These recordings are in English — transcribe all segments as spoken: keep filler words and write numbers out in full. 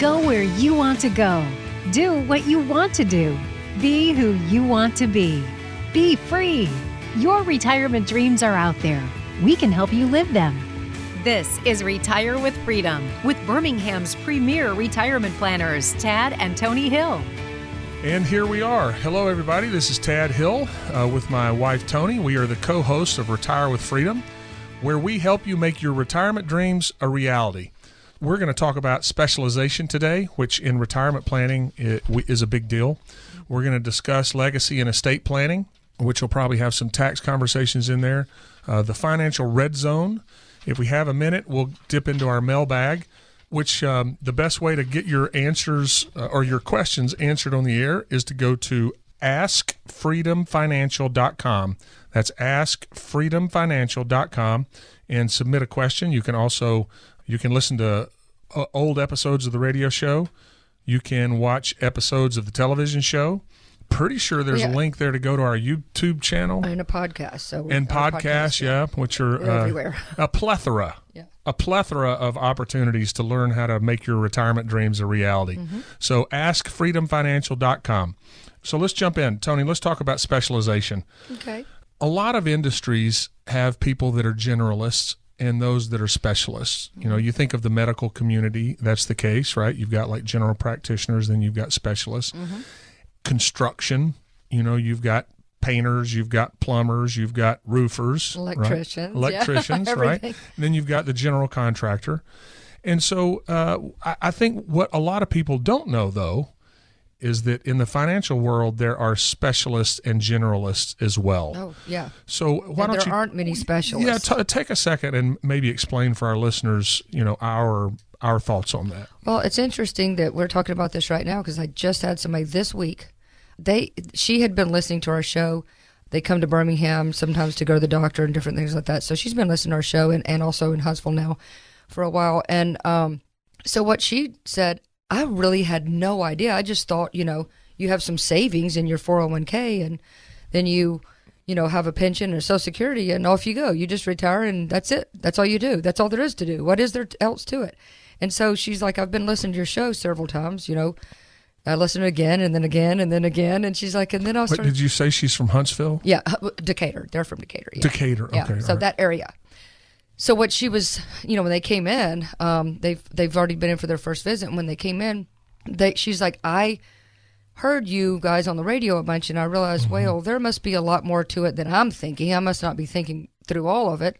Go where you want to go. Do what you want to do. Be who you want to be. Be free. Your retirement dreams are out there. We can help you live them. This is Retire with Freedom with Birmingham's premier retirement planners, Tad and Tony Hill. And here we are. Hello, everybody. This is Tad Hill uh, with my wife, Tony. We are the co-hosts of Retire with Freedom, where we help you make your retirement dreams a reality. We're going to talk about specialization today, which in retirement planning is a big deal. We're going to discuss legacy and estate planning, which will probably have some tax conversations in there. Uh, the financial red zone. If we have a minute, we'll dip into our mailbag, which um, the best way to get your answers uh, or your questions answered on the air is to go to ask freedom financial dot com. That's ask freedom financial dot com and submit a question. You can also, you can listen to uh, old episodes of the radio show. You can watch episodes of the television show. Pretty sure there's yeah. a link there to go to our YouTube channel. And a podcast. So and podcasts, podcast, yeah, which are uh, everywhere. a plethora, yeah. a plethora of opportunities to learn how to make your retirement dreams a reality. Mm-hmm. So ask freedom financial dot com. So let's jump in. Tony, let's talk about specialization. Okay. A lot of industries have people that are generalists and those that are specialists. You know, you think of the medical community, that's the case, right? You've got like general practitioners, then you've got specialists. Mm-hmm. Construction, you know, you've got painters, you've got plumbers, you've got roofers, electricians, right? electricians, yeah, right? And then you've got the general contractor. And so uh, I, I think what a lot of people don't know, though, is that in the financial world, there are specialists and generalists as well. Oh, yeah. So why yeah, don't there you, aren't many specialists. Yeah, t- take a second and maybe explain for our listeners, you know, our Our thoughts on that. Well, it's interesting that we're talking about this right now because I just had somebody this week. They, she had been listening to our show. They come to Birmingham sometimes to go to the doctor and different things like that. So she's been listening to our show and, and also in Huntsville now for a while. And um, so what she said, I really had no idea. I just thought, you know, you have some savings in your four oh one k and then you, you know, have a pension or Social Security and off you go. You just retire and that's it. That's all you do. That's all there is to do. What is there else to it? And so she's like, I've been listening to your show several times, you know. I listened again and then again and then again. And she's like, and then I started. Wait, did you say she's from Huntsville? Yeah, Decatur. They're from Decatur. Yeah. Decatur, okay. Yeah. So right. That area. So what she was, you know, when they came in, um, they've they've already been in for their first visit. And when they came in, they she's like, I heard you guys on the radio a bunch. And I realized, mm-hmm. well, there must be a lot more to it than I'm thinking. I must not be thinking through all of it.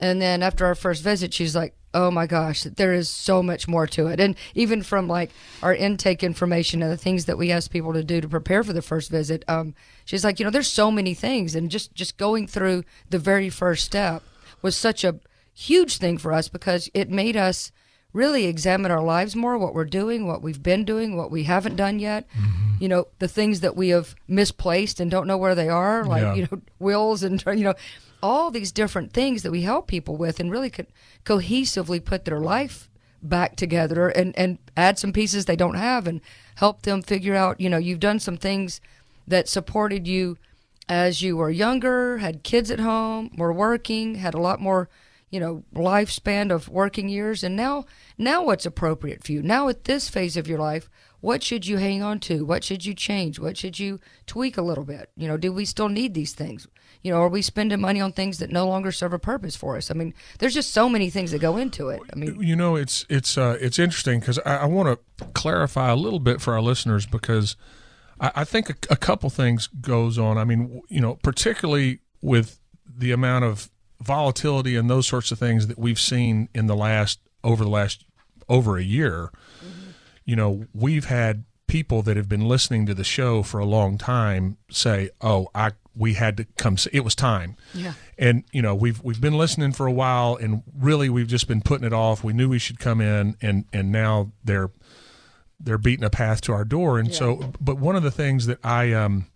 And then after our first visit, she's like, oh my gosh, there is so much more to it. And even from like our intake information and the things that we ask people to do to prepare for the first visit, um, she's like, you know, there's so many things. And just, just going through the very first step was such a huge thing for us because it made us really examine our lives more, what we're doing, what we've been doing, what we haven't done yet. Mm-hmm. You know, the things that we have misplaced and don't know where they are, like, yeah. you know, wills and, you know, all these different things that we help people with and really co- cohesively put their life back together and, and add some pieces they don't have and help them figure out, you know, you've done some things that supported you as you were younger, had kids at home, were working, had a lot more, you know, lifespan of working years. And now, now what's appropriate for you? Now at this phase of your life, what should you hang on to? What should you change? What should you tweak a little bit? You know, do we still need these things? You know, are we spending money on things that no longer serve a purpose for us? I mean, there's just so many things that go into it. I mean, you know, it's it's uh, it's interesting because I, I want to clarify a little bit for our listeners because I, I think a, a couple things goes on. I mean, you know, particularly with the amount of volatility and those sorts of things that we've seen in the last over the last over a year. Mm-hmm. You know, we've had people that have been listening to the show for a long time say, "Oh, I." We had to come. It was time. Yeah. And you know, we've we've been listening for a while, and really, we've just been putting it off. We knew we should come in, and and now they're they're beating a path to our door. And yeah. so, but one of the things that I um,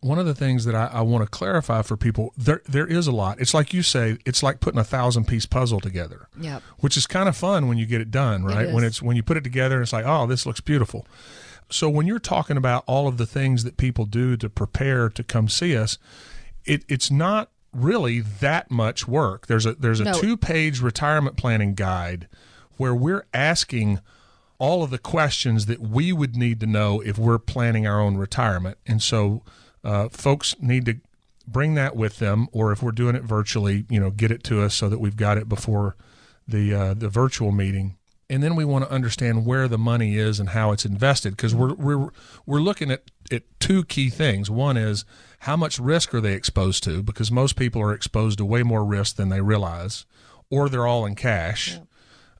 one of the things that I, I want to clarify for people, there there is a lot. It's like you say, it's like putting a thousand piece puzzle together. Yeah. Which is kind of fun when you get it done, right? It when it's when you put it together, and it's like, oh, this looks beautiful. So when you're talking about all of the things that people do to prepare to come see us, it, it's not really that much work. There's a there's a no. two-page retirement planning guide where we're asking all of the questions that we would need to know if we're planning our own retirement. And so uh, folks need to bring that with them, or if we're doing it virtually, you know, get it to us so that we've got it before the uh, the virtual meeting. And then we want to understand where the money is and how it's invested, because we're we're we're looking at, at two key things. One is, how much risk are they exposed to? Because most people are exposed to way more risk than they realize, or they're all in cash. Yeah.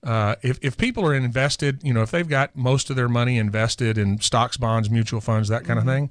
Uh, if, if people are invested, you know, if they've got most of their money invested in stocks, bonds, mutual funds, that kind mm-hmm. of thing,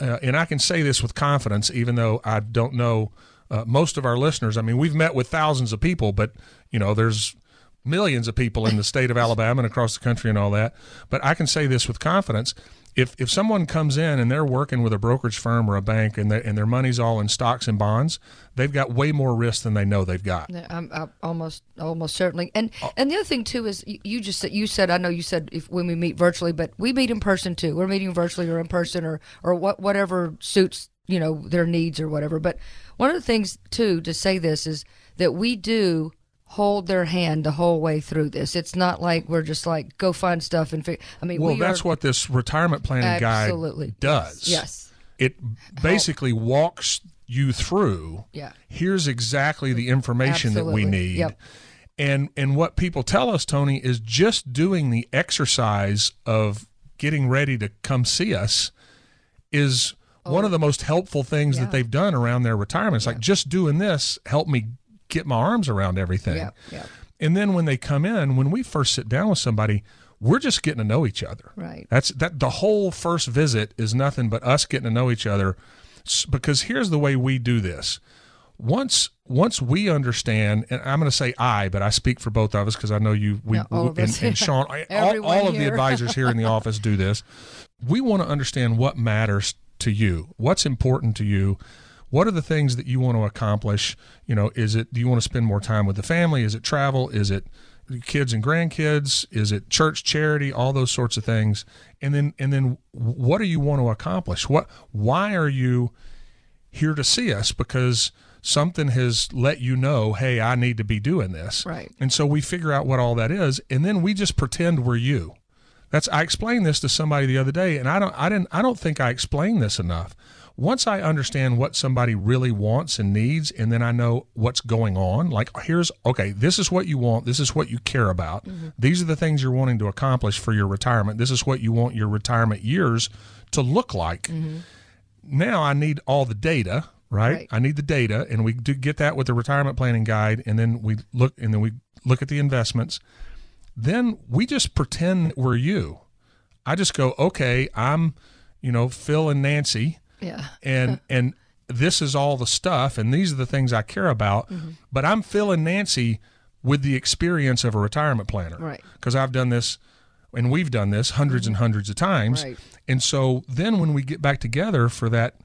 uh, and I can say this with confidence, even though I don't know uh, most of our listeners. I mean, we've met with thousands of people, but, you know, there's millions of people in the state of Alabama and across the country and all that. But I can say this with confidence. If if someone comes in and they're working with a brokerage firm or a bank, and they, and their money's all in stocks and bonds, they've got way more risk than they know they've got. Yeah, I'm, I'm almost almost certainly. And uh, and the other thing too is, you just you said I know you said if when we meet virtually, but we meet in person too. We're meeting virtually or in person or or what whatever suits, you know, their needs or whatever. But one of the things too to say this is that we do hold their hand the whole way through this. It's not like we're just like, go find stuff and figure. I mean, well, we that's are, what this retirement planning absolutely. guide does. Yes, it basically Help. walks you through. Yeah, here's exactly the information absolutely. that we need. Yep. And and what people tell us, Tony, is just doing the exercise of getting ready to come see us is oh. one of the most helpful things yeah. that they've done around their retirement. It's yeah. like, just doing this helped me get my arms around everything. Yeah, yeah. And then when they come in, when we first sit down with somebody, we're just getting to know each other. Right. That's that the whole first visit is nothing but us getting to know each other, because here's the way we do this. Once once we understand, and I'm going to say I, but I speak for both of us, because I know you we, yeah, all we, of and, and Sean, all, all of the advisors here in the office do this. We want to understand what matters to you, what's important to you. What are the things that you want to accomplish? You know, is it, do you want to spend more time with the family? Is it travel? Is it kids and grandkids? Is it church, charity, all those sorts of things? And then, and then what do you want to accomplish? What, why are you here to see us? Because something has let you know, hey, I need to be doing this. Right. And so we figure out what all that is, and then we just pretend we're you. That's, I explained this to somebody the other day, and I don't, I didn't, I don't think I explained this enough. Once I understand what somebody really wants and needs, and then I know what's going on, like, here's, okay, this is what you want. This is what you care about. Mm-hmm. These are the things you're wanting to accomplish for your retirement. This is what you want your retirement years to look like. Mm-hmm. Now I need all the data, right? right? I need the data, and we do get that with the retirement planning guide, and then we look, and then we look at the investments. Then we just pretend we're you. I just go, okay, I'm, you know, Phil and Nancy. Yeah. and and this is all the stuff, and these are the things I care about. Mm-hmm. But I'm Phil and Nancy with the experience of a retirement planner. Right. Because I've done this, and we've done this hundreds and hundreds of times. Right. And so then when we get back together for that,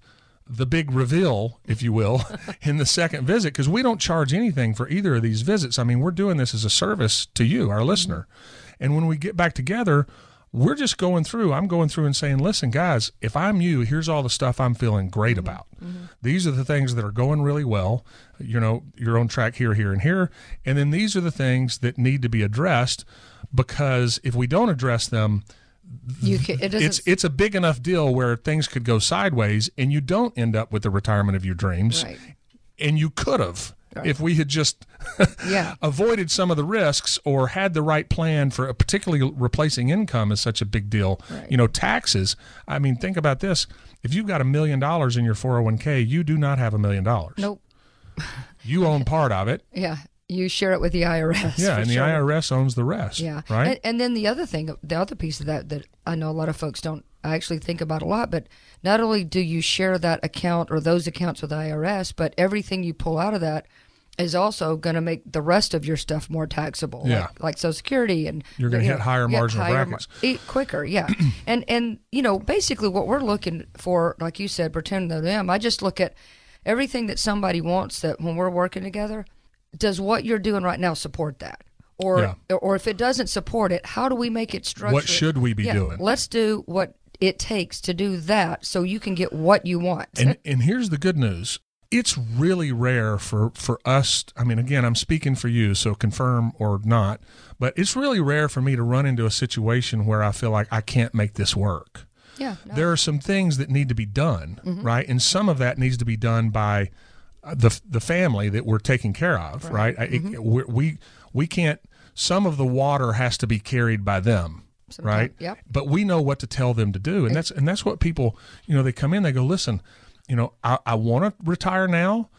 the big reveal, if you will, in the second visit, because we don't charge anything for either of these visits. I mean, we're doing this as a service to you, our listener. Mm-hmm. And when we get back together, we're just going through, I'm going through and saying, listen, guys, if I'm you, here's all the stuff I'm feeling great mm-hmm. about. Mm-hmm. These are the things that are going really well. You know, you're on track here, here, and here. And then these are the things that need to be addressed, because if we don't address them, you can, it it's it's a big enough deal where things could go sideways, and you don't end up with the retirement of your dreams. Right. And you could have. Right. If we had just yeah. avoided some of the risks, or had the right plan for a, particularly replacing income is such a big deal. Right. You know, taxes. I mean, think about this. If you've got a million dollars in your four oh one k, you do not have a million dollars. Nope. You own part of it. Yeah. You share it with the I R S. Yeah. And sure. the I R S owns the rest. Yeah. Right. And, and then the other thing, the other piece of that, that I know a lot of folks don't actually think about a lot, but not only do you share that account or those accounts with the I R S, but everything you pull out of that is also going to make the rest of your stuff more taxable, yeah. like, like Social Security. And you're going to hit know, higher marginal higher brackets. Mar- quicker, yeah. and, and, you know, basically what we're looking for, like you said, pretend to them, I just look at everything that somebody wants, that when we're working together, does what you're doing right now support that? Or, yeah. or, or if it doesn't support it, how do we make it structured? What should we be yeah, doing? Let's do what it takes to do that so you can get what you want. And, and here's the good news. it's really rare for, for us. I mean, again, I'm speaking for you, so confirm or not, but it's really rare for me to run into a situation where I feel like I can't make this work. Yeah, no. There are some things that need to be done, mm-hmm. right? And some of that needs to be done by the the family that we're taking care of, right? right? Mm-hmm. It, we, we we can't. Some of the water has to be carried by them, Sometimes, right? Yep. But we know what to tell them to do, and that's and that's what people, you know, they come in, they go, listen, you know, I, I want to retire now,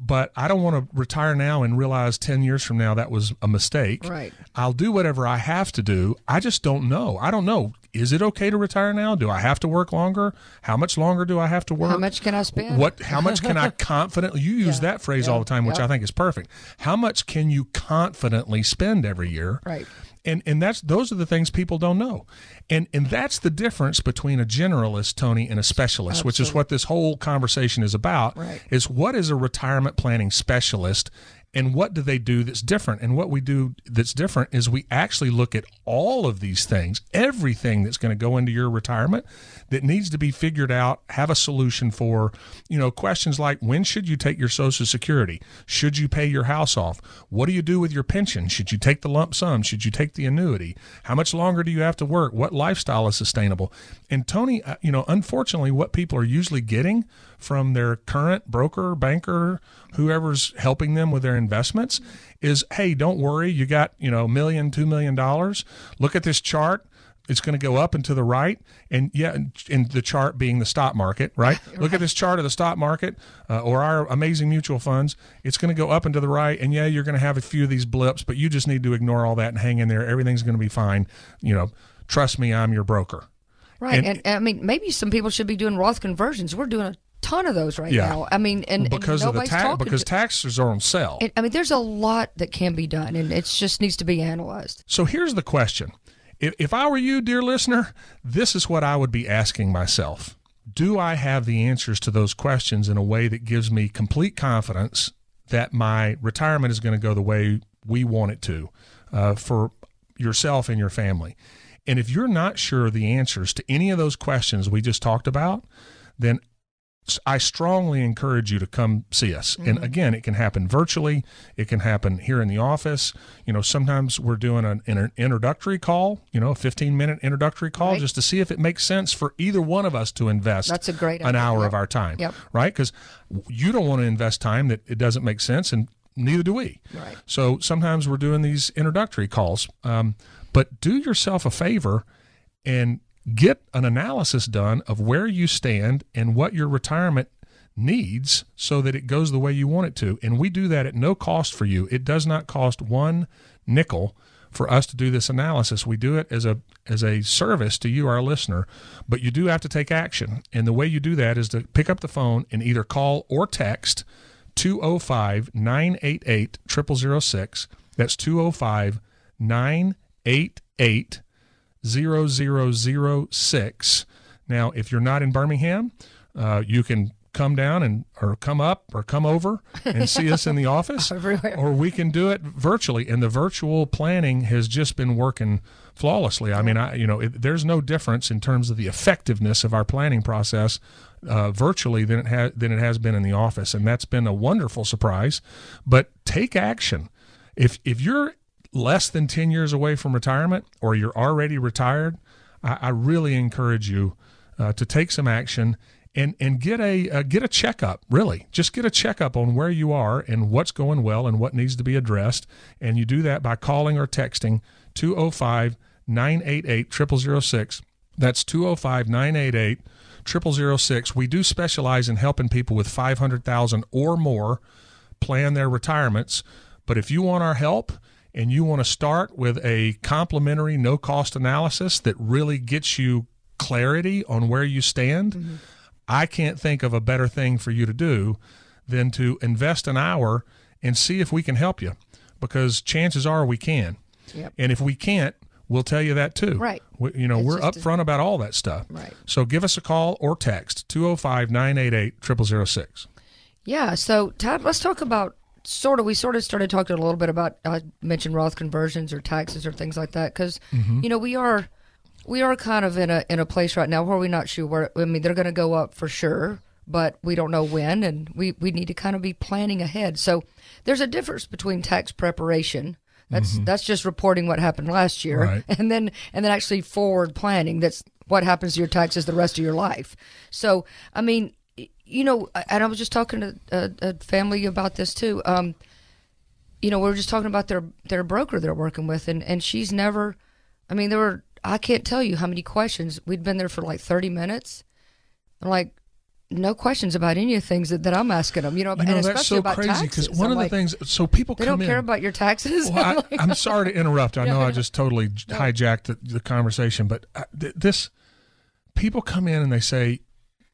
but I don't want to retire now and realize ten years from now that was a mistake. Right. I'll do whatever I have to do. I just don't know. I don't know. Is it okay to retire now? Do I have to work longer? How much longer do I have to work? How much can I spend? What? How much can I confidently? You use yeah. that phrase yeah. all the time, which yep. I think is perfect. How much can you confidently spend every year? Right. And and that's those are the things people don't know. And and that's the difference between a generalist, Tony, and a specialist, Absolutely. Which is what this whole conversation is about, right. is what is a retirement planning specialist and what do they do that's different? And what we do that's different is we actually look at all of these things, everything that's going to go into your retirement that needs to be figured out, have a solution for, you know, questions like when should you take your Social Security? Should you pay your house off? What do you do with your pension? Should you take the lump sum? Should you take the annuity? How much longer do you have to work? What lifestyle is sustainable? And Tony, you know, unfortunately, what people are usually getting from their current broker, banker, whoever's helping them with their investments is, hey, don't worry. You got, you know, a million, two million dollars. Look at this chart. It's going to go up and to the right. And yeah, and the chart being the stock market, right? right. Look at this chart of the stock market uh, or our amazing mutual funds. It's going to go up and to the right. And yeah, you're going to have a few of these blips, but you just need to ignore all that and hang in there. Everything's going to be fine. You know, trust me, I'm your broker. Right. And, and, and I mean, maybe some people should be doing Roth conversions. We're doing a ton of those right yeah. now. I mean, and because and of the tax, because to, taxes are on sale. And, I mean, there's a lot that can be done, and it just needs to be analyzed. So here's the question: if, if I were you, dear listener, this is what I would be asking myself: do I have the answers to those questions in a way that gives me complete confidence that my retirement is going to go the way we want it to, uh, for yourself and your family? And if you're not sure the answers to any of those questions we just talked about, then I strongly encourage you to come see us. Mm-hmm. And again, it can happen virtually. It can happen here in the office. You know, sometimes we're doing an, an introductory call, you know, a fifteen minute introductory call right. just to see if it makes sense for either one of us to invest That's a great an idea. hour yep. of our time, yep. right? Because you don't want to invest time that it doesn't make sense, and neither do we. Right. So sometimes we're doing these introductory calls, um, but do yourself a favor and get an analysis done of where you stand and what your retirement needs so that it goes the way you want it to. And we do that at no cost for you. It does not cost one nickel for us to do this analysis. We do it as a as a service to you, our listener, but you do have to take action. And the way you do that is to pick up the phone and either call or text two oh five, nine eight eight, zero zero zero six. That's two oh five, nine eight eight, zero zero zero six. zero zero zero six. Now, if you're not in Birmingham, uh, you can come down and or come up or come over and see us in the office, or we can do it virtually. And the virtual planning has just been working flawlessly. I mean, I you know, it, there's no difference in terms of the effectiveness of our planning process uh, virtually than it has than it has been in the office, and that's been a wonderful surprise. But take action. If if you're less than ten years away from retirement, or you're already retired, I, I really encourage you uh, to take some action and and get a uh, get a checkup. Really, just get a checkup on where you are and what's going well and what needs to be addressed. And you do that by calling or texting two oh five, nine eight eight, zero zero zero six. That's two oh five, nine eight eight, zero zero zero six. We do specialize in helping people with five hundred thousand dollars or more plan their retirements. But if you want our help, and you want to start with a complimentary, no-cost analysis that really gets you clarity on where you stand, mm-hmm. I can't think of a better thing for you to do than to invest an hour and see if we can help you, because chances are we can. Yep. And if we can't, we'll tell you that too. Right. We, you know, it's we're upfront a- about all that stuff. Right. So give us a call or text, two oh five, nine eight eight, zero zero zero six. Yeah, so Tad, let's talk about Sort of, we sort of started talking a little bit about, I mentioned Roth conversions or taxes or things like that, because mm-hmm. you know we are, we are kind of in a in a place right now where we're not sure where. I mean, they're going to go up for sure, but we don't know when, and we, we need to kind of be planning ahead. So there's a difference between tax preparation. That's mm-hmm. that's just reporting what happened last year, right. and then and then actually forward planning. That's what happens to your taxes the rest of your life. So, I mean, you know, and I was just talking to a, a family about this too. Um, you know, we were just talking about their, their broker they're working with, and, and she's never, I mean, there were, I can't tell you how many questions. We'd been there for like thirty minutes. I'm like, no questions about any of the things that, that I'm asking them, you know, you know and especially that's so about crazy, taxes. Because one I'm of like, the things, so people they come don't in, care about your taxes. Well, I'm, I, like, I'm sorry to interrupt. I know I just totally no. hijacked the, the conversation, but I, th- this, people come in and they say,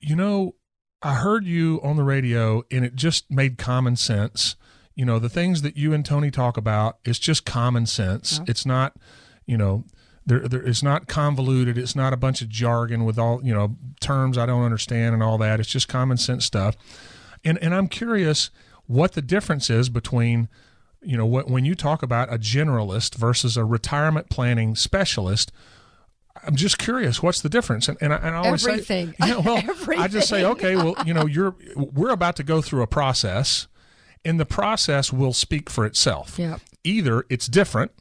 you know, I heard you on the radio and it just made common sense. You know, the things that you and Tony talk about, it's just common sense. Yeah. It's not, you know, there, there, it's not convoluted. It's not a bunch of jargon with all, you know, terms I don't understand and all that. It's just common sense stuff. And and I'm curious what the difference is between, you know, what, when you talk about a generalist versus a retirement planning specialist. I'm just curious, what's the difference? And, and, I, and I always Everything. say, you know, well, Everything. I just say, okay, well, you know, you're, we're about to go through a process, and the process will speak for itself. Yep. Either it's different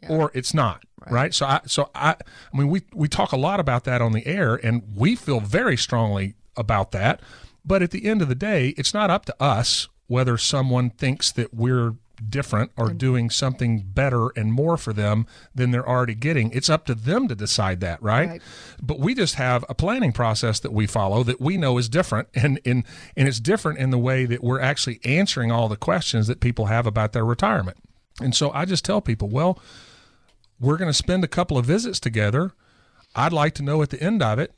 yep. or it's not. Right. right. So I, so I, I mean, we, we talk a lot about that on the air, and we feel very strongly about that. But at the end of the day, it's not up to us whether someone thinks that we're different or doing something better and more for them than they're already getting. It's up to them to decide that, right? right. But we just have a planning process that we follow that we know is different, and, and, and it's different in the way that we're actually answering all the questions that people have about their retirement. And so I just tell people, well, we're going to spend a couple of visits together. I'd like to know at the end of it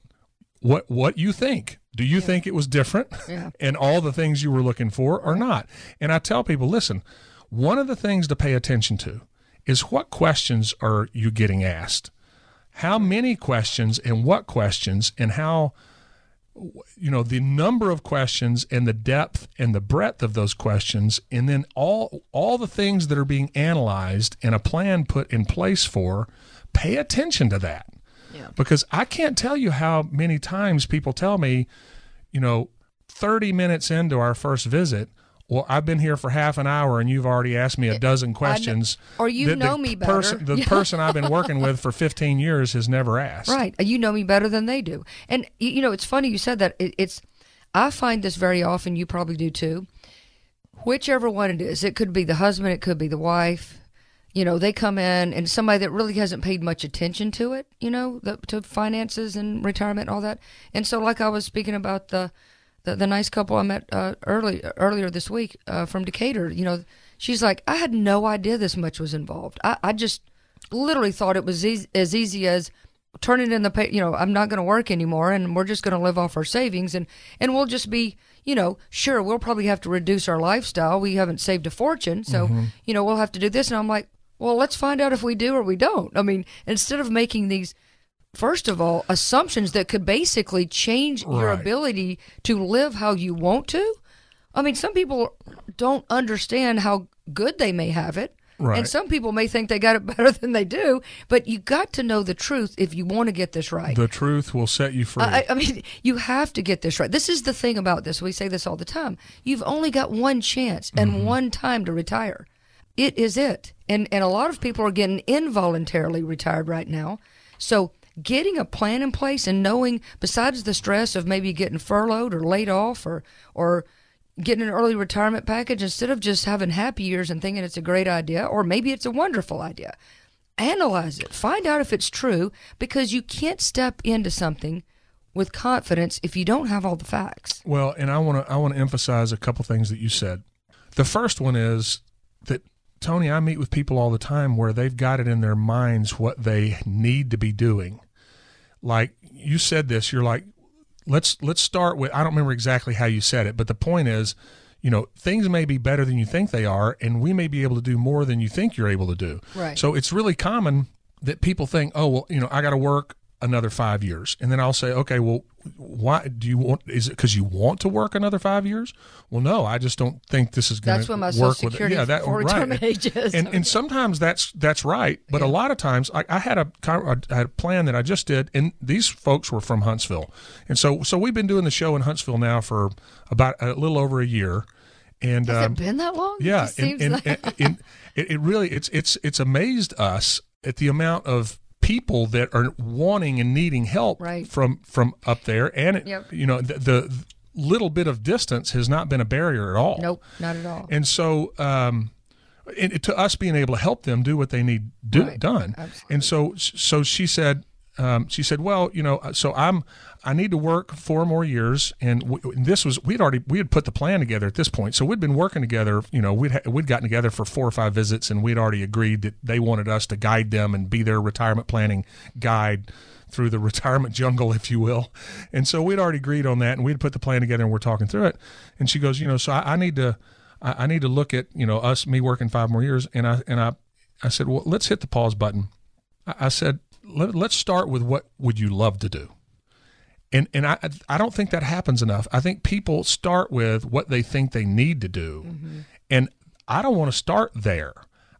what what you think. Do you yeah. think it was different yeah. and all the things you were looking for or not? And I tell people, listen, one of the things to pay attention to is what questions are you getting asked? How many questions and what questions, and how, you know, the number of questions and the depth and the breadth of those questions, and then all all the things that are being analyzed and a plan put in place for, pay attention to that. Yeah. Because I can't tell you how many times people tell me, you know, thirty minutes into our first visit, well, I've been here for half an hour and you've already asked me a dozen questions. Know, or you that know the me better. Pers- the person I've been working with for fifteen years has never asked. Right. You know me better than they do. And, you know, it's funny you said that. It's, I find this very often. You probably do too. Whichever one it is, it could be the husband, it could be the wife. You know, they come in, and somebody that really hasn't paid much attention to it, you know, the, to finances and retirement and all that. And so, like I was speaking about the The, the nice couple I met uh, early earlier this week uh, from Decatur, you know, she's like, I had no idea this much was involved. I, I just literally thought it was easy, as easy as turning in the pay. You know, I'm not going to work anymore, and we're just going to live off our savings, and, and we'll just be, you know, sure, we'll probably have to reduce our lifestyle. We haven't saved a fortune, so, mm-hmm. you know, we'll have to do this. And I'm like, well, let's find out if we do or we don't. I mean, instead of making these, first of all, assumptions that could basically change right. your ability to live how you want to. I mean, some people don't understand how good they may have it. Right. And some people may think they got it better than they do, but you got to know the truth if you want to get this right. The truth will set you free. I, I mean, you have to get this right. This is the thing about this. We say this all the time. You've only got one chance and mm-hmm. one time to retire. It is it. And, and a lot of people are getting involuntarily retired right now. So getting a plan in place and knowing, besides the stress of maybe getting furloughed or laid off or or getting an early retirement package, instead of just having happy years and thinking it's a great idea, or maybe it's a wonderful idea, analyze it. Find out if it's true, because you can't step into something with confidence if you don't have all the facts. Well, and I want to I want to emphasize a couple things that you said. The first one is that, Tony, I meet with people all the time where they've got it in their minds what they need to be doing. Like you said this, you're like, let's let's start with, I don't remember exactly how you said it, but the point is, you know, things may be better than you think they are, and we may be able to do more than you think you're able to do. Right. So it's really common that people think, oh, well, you know, I got to work another five years. And then I'll say, okay, well, why do you want, is it because you want to work another five years? Well, no, I just don't think this is going to work. That's what my Social Security yeah, that, right. age is. And, and, and sometimes that's, that's right. But yeah. a lot of times I, I had a, I had a plan that I just did, and these folks were from Huntsville. And so, so we've been doing the show in Huntsville now for about a little over a year. And, Has um, it been that long? Yeah. It, and, and, like... and, and it, it really, it's, it's, it's amazed us at the amount of people that are wanting and needing help right. from, from up there. And, it, yep. you know, the, the little bit of distance has not been a barrier at all. Nope, not at all. And so um, it, to us being able to help them do what they need do, right. done. Absolutely. And so, so she said, um, she said, well, you know, so I'm, I need to work four more years. And, w- and this was, we'd already, we had put the plan together at this point. So we'd been working together, you know, we'd, ha- we'd gotten together for four or five visits, and we'd already agreed that they wanted us to guide them and be their retirement planning guide through the retirement jungle, if you will. And so we'd already agreed on that, and we'd put the plan together, and we're talking through it. And she goes, you know, so I, I need to, I, I need to look at, you know, us, me working five more years. And I, and I, I said, well, let's hit the pause button. I, I said, Let, let's start with what would you love to do? And and I I don't think that happens enough. I think people start with what they think they need to do. Mm-hmm. And I don't want to start there.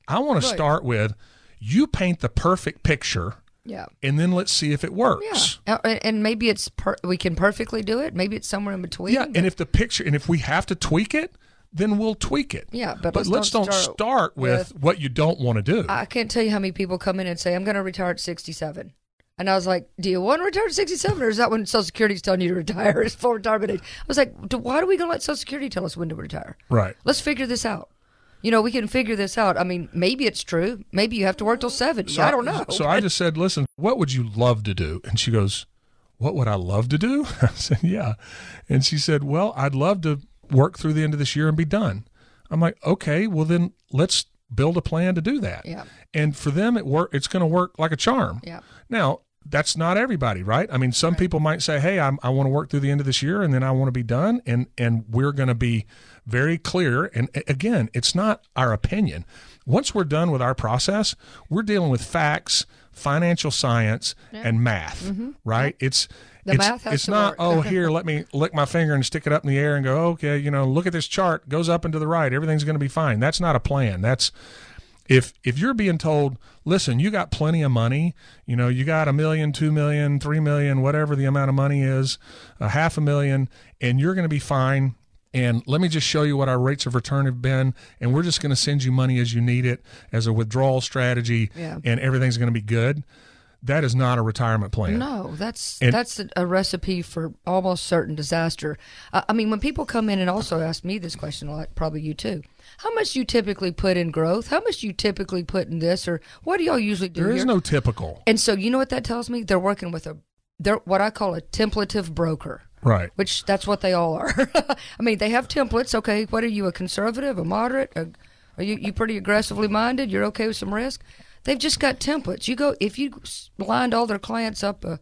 I want to right. start with, you paint the perfect picture. Yeah. And then let's see if it works. Yeah. And maybe it's per- we can perfectly do it. Maybe it's somewhere in between. Yeah. But- and if the picture, and if we have to tweak it, then we'll tweak it. Yeah, but, but let's don't, don't start, start with, with what you don't want to do. I can't tell you how many people come in and say, I'm going to retire at sixty-seven. And I was like, do you want to retire at sixty-seven, or is that when Social Security is telling you to retire? It's full retirement age. I was like, why are we going to let Social Security tell us when to retire? Right. Let's figure this out. You know, we can figure this out. I mean, maybe it's true. Maybe you have to work till seven. So I don't know. So I just said, listen, what would you love to do? And she goes, what would I love to do? I said, yeah. And she said, well, I'd love to work through the end of this year and be done. I'm like, okay, well then let's build a plan to do that. Yeah. And for them, it work. It's going to work like a charm. Yeah. Now that's not everybody, right? I mean, some right. people might say, hey, I'm, I want to work through the end of this year, and then I want to be done. And, and we're going to be very clear. And again, it's not our opinion. Once we're done with our process, we're dealing with facts, financial science, yeah. and math, mm-hmm. right? Yeah. It's, The it's, math has it's to not, work. oh, here, let me lick my finger and stick it up in the air and go, okay, you know, look at this chart, goes up and to the right, everything's going to be fine. That's not a plan. That's, if if you're being told, listen, you got plenty of money, you know, you got a million, two million, three million, whatever the amount of money is, a half a million, and you're going to be fine. And let me just show you what our rates of return have been, and we're just going to send you money as you need it as a withdrawal strategy, yeah. and everything's going to be good. That is not a retirement plan. No, that's and, that's a recipe for almost certain disaster. Uh, I mean, when people come in and also ask me this question a lot, probably you too, how much do you typically put in growth? How much do you typically put in this? Or what do y'all usually do? There is here? no typical. And so you know what that tells me? They're working with a, they're what I call a templative broker. Right. Which that's what they all are. I mean, they have templates. Okay, what are you, a conservative, a moderate? A, are you, you pretty aggressively minded? You're okay with some risk? They've just got templates. You go, if you lined all their clients up uh,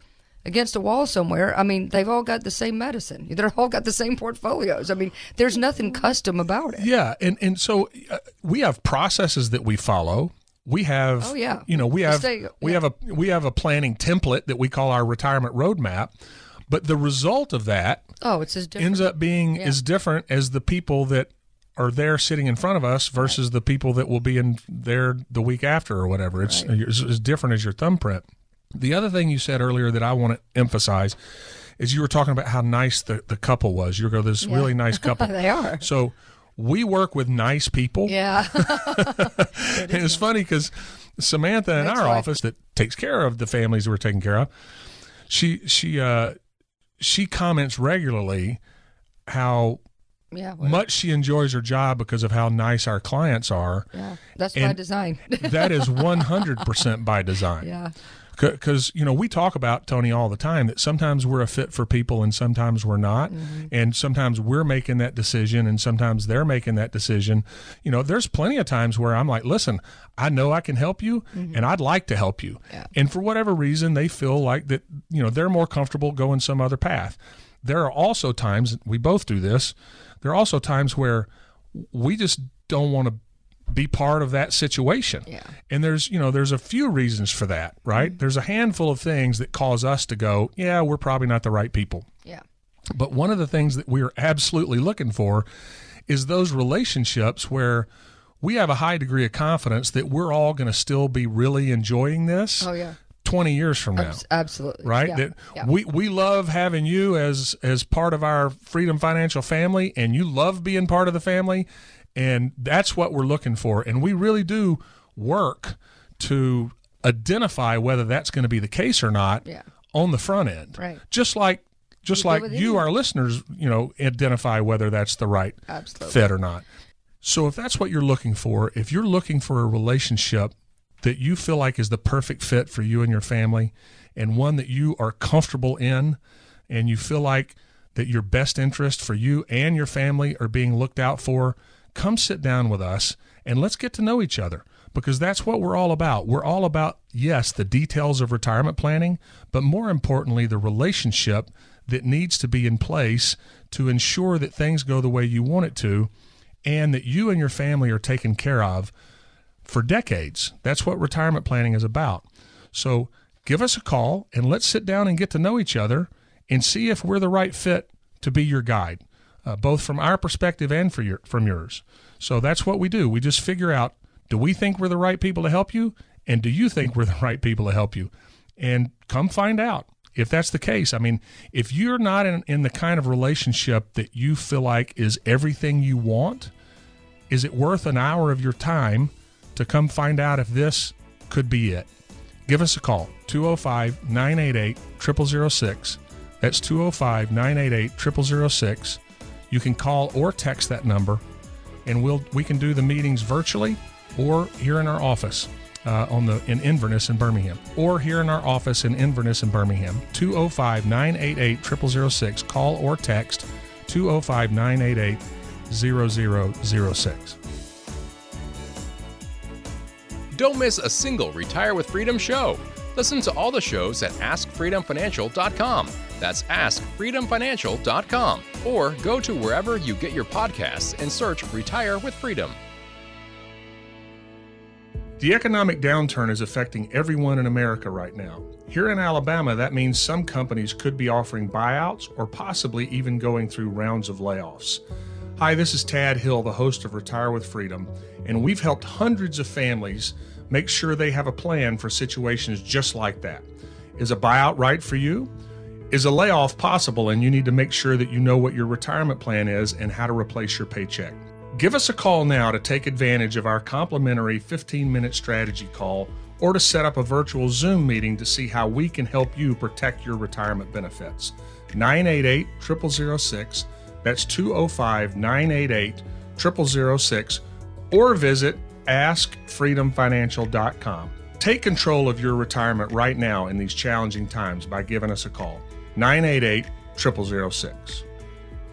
against a wall somewhere, I mean, they've all got the same medicine. They're all got the same portfolios. I mean, there's nothing custom about it. Yeah, and, and so uh, we have processes that we follow. We have, oh, yeah. you know, we have stay, yeah. we have a we have a planning template that we call our retirement roadmap. But the result of that oh, it's as different. ends up being yeah. as different as the people that are there sitting in front of us versus right. the people that will be in there the week after or whatever. It's right. as different as your thumbprint. The other thing you said earlier that I want to emphasize is you were talking about how nice the, the couple was. You go, this yeah. really nice couple. They are. So we work with nice people. Yeah. it and it's nice. funny because Samantha in That's our right. office that takes care of the families we're taking care of, she, she, uh, she comments regularly how Yeah, much she enjoys her job because of how nice our clients are. Yeah, that's and by design. That is one hundred percent by design. Yeah. Because, you know, we talk about, Tony, all the time that sometimes we're a fit for people and sometimes we're not. Mm-hmm. And sometimes we're making that decision and sometimes they're making that decision. You know, there's plenty of times where I'm like, listen, I know I can help you mm-hmm. and I'd like to help you. Yeah. And for whatever reason, they feel like that, you know, they're more comfortable going some other path. There are also times, we both do this, there are also times where we just don't want to be part of that situation. Yeah. And there's, you know, there's a few reasons for that, right? Mm-hmm. There's a handful of things that cause us to go, yeah, we're probably not the right people. Yeah. But one of the things that we're absolutely looking for is those relationships where we have a high degree of confidence that we're all going to still be really enjoying this. Oh, yeah. twenty years from now. Absolutely. Right? Yeah. That yeah. We, we love having you as, as part of our Freedom Financial family, and you love being part of the family. And that's what we're looking for. And we really do work to identify whether that's going to be the case or not yeah. on the front end. Right. Just like, just we like you, our listeners, you know, identify whether that's the right Absolutely. fit or not. So if that's what you're looking for, if you're looking for a relationship that you feel like is the perfect fit for you and your family, and one that you are comfortable in, and you feel like that your best interest for you and your family are being looked out for, come sit down with us and let's get to know each other, because that's what we're all about. We're all about, yes, the details of retirement planning, but more importantly, the relationship that needs to be in place to ensure that things go the way you want it to, and that you and your family are taken care of for decades. That's what retirement planning is about. So give us a call and let's sit down and get to know each other and see if we're the right fit to be your guide, uh, both from our perspective and for your, from yours. So that's what we do. We just figure out, do we think we're the right people to help you? And do you think we're the right people to help you? And come find out if that's the case. I mean, if you're not in, in the kind of relationship that you feel like is everything you want, is it worth an hour of your time to come find out if this could be it? Give us a call, two oh five, nine eight eight, zero zero zero six. That's two oh five, nine eight eight, zero zero zero six. You can call or text that number, and we'll we can do the meetings virtually or here in our office uh, on the in Inverness in Birmingham, or here in our office in Inverness in Birmingham. two oh five, nine eight eight, zero zero zero six. Call or text two oh five, nine eight eight, zero zero zero six. Don't miss a single Retire with Freedom show. Listen to all the shows at ask freedom financial dot com. That's ask freedom financial dot com. Or go to wherever you get your podcasts and search Retire with Freedom. The economic downturn is affecting everyone in America right now. Here in Alabama, that means some companies could be offering buyouts or possibly even going through rounds of layoffs. Hi, this is Tad Hill, the host of Retire with Freedom, and we've helped hundreds of families make sure they have a plan for situations just like that. Is a buyout right for you? Is a layoff possible, and you need to make sure that you know what your retirement plan is and how to replace your paycheck? Give us a call now to take advantage of our complimentary fifteen minute strategy call, or to set up a virtual Zoom meeting to see how we can help you protect your retirement benefits. nine eight eight, zero zero zero six. That's two oh five, nine eight eight, zero zero zero six, or visit ask freedom financial dot com. Take control of your retirement right now in these challenging times by giving us a call, nine eight eight, zero zero zero six.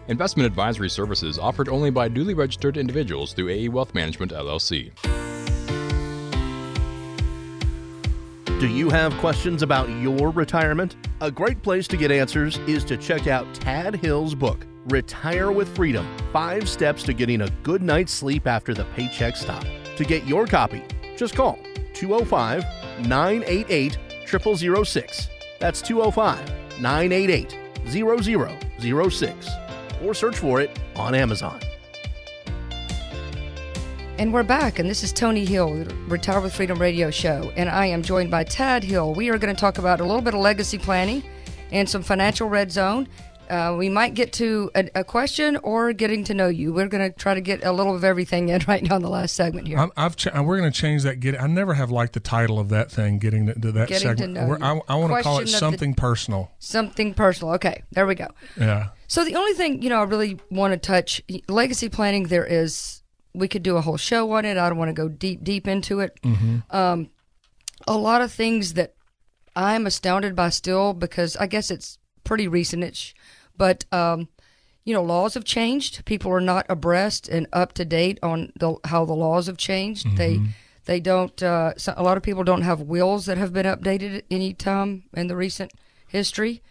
Investment advisory services offered only by duly registered individuals through A E Wealth Management L L C. Do you have questions about your retirement? A great place to get answers is to check out Tad Hill's book, Retire with Freedom, Five Steps to Getting a Good Night's Sleep After the Paycheck Stop. To get your copy, just call two oh five, nine eight eight, zero zero zero six. That's two oh five, nine eight eight, zero zero zero six. Or search for it on Amazon. And we're back, and this is Tony Hill, Retire with Freedom radio show, and I am joined by Tad Hill. We are going to talk about a little bit of legacy planning and some financial red zone. Uh, we might get to a, a question or getting to know you. We're going to try to get a little of everything in right now in the last segment here. I'm, I've ch- we're going to change that. Get I never have liked the title of that thing, getting to, to that getting segment. To know you. I, I want to call it something the, personal. Something personal. Okay, there we go. Yeah. So the only thing, you know, I really want to touch, legacy planning, there is, we could do a whole show on it. I don't want to go deep, deep into it. Mm-hmm. Um, a lot of things that I'm astounded by still, because I guess it's pretty recent. It's But, um, you know, laws have changed. People are not abreast and up to date on the, how the laws have changed. Mm-hmm. They they don't, uh, so a lot of people don't have wills that have been updated at any time in the recent history.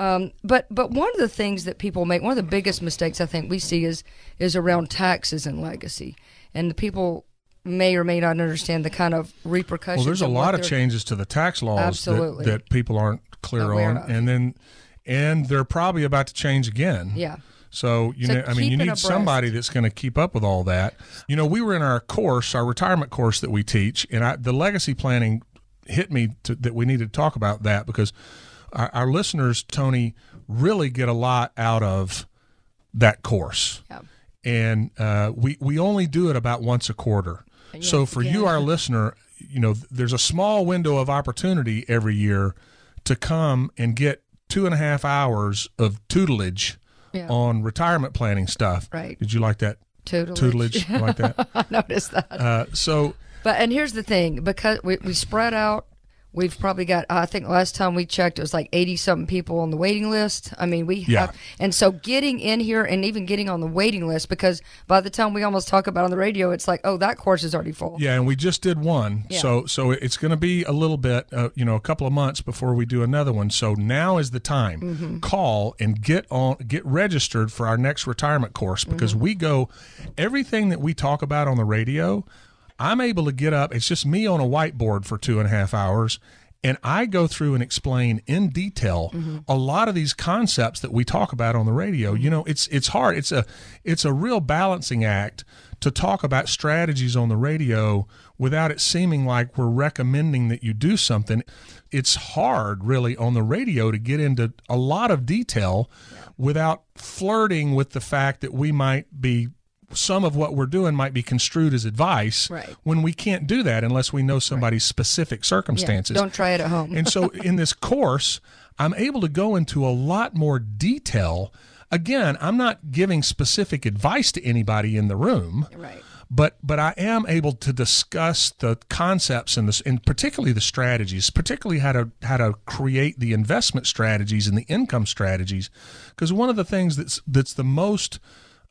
Um, but but one of the things that people make, one of the biggest mistakes I think we see is, is around taxes and legacy. And the people may or may not understand the kind of repercussions. Well, there's a lot of changes to the tax laws that, that people aren't clear on, of. and then and they're probably about to change again. Yeah. So, you so know, I mean, you need abreast. somebody that's going to keep up with all that. You know, we were in our course, our retirement course that we teach, and I, the legacy planning hit me to, that we needed to talk about that, because our, our listeners, Tony, really get a lot out of that course. Yeah. And uh, we, we only do it about once a quarter. Yes, so for yeah. you, our listener, you know, there's a small window of opportunity every year to come and get two and a half hours of tutelage Yeah. on retirement planning stuff. Right. Did you like that? Tutelage. Tutelage. You like that? I noticed that. Uh, so, but and here's the thing, because we, we spread out, we've probably got, I think last time we checked, it was like eighty something people on the waiting list. I mean, we yeah. have, and so getting in here and even getting on the waiting list, because by the time we almost talk about on the radio, it's like, oh, that course is already full. Yeah. And we just did one. Yeah. So, so it's going to be a little bit, uh, you know, a couple of months before we do another one. So now is the time. Mm-hmm. Call and get on, get registered for our next retirement course, because mm-hmm. we go, everything that we talk about on the radio, I'm able to get up. It's just me on a whiteboard for two and a half hours, and I go through and explain in detail mm-hmm. a lot of these concepts that we talk about on the radio. You know, it's it's hard. It's a it's a real balancing act to talk about strategies on the radio without it seeming like we're recommending that you do something. It's hard, really, on the radio to get into a lot of detail without flirting with the fact that we might be some of what we're doing might be construed as advice right. when we can't do that unless we know somebody's right. specific circumstances. Yeah, don't try it at home. And so in this course, I'm able to go into a lot more detail. Again, I'm not giving specific advice to anybody in the room, right. but but I am able to discuss the concepts and, the, and particularly the strategies, particularly how to, how to create the investment strategies and the income strategies. Because one of the things that's that's the most...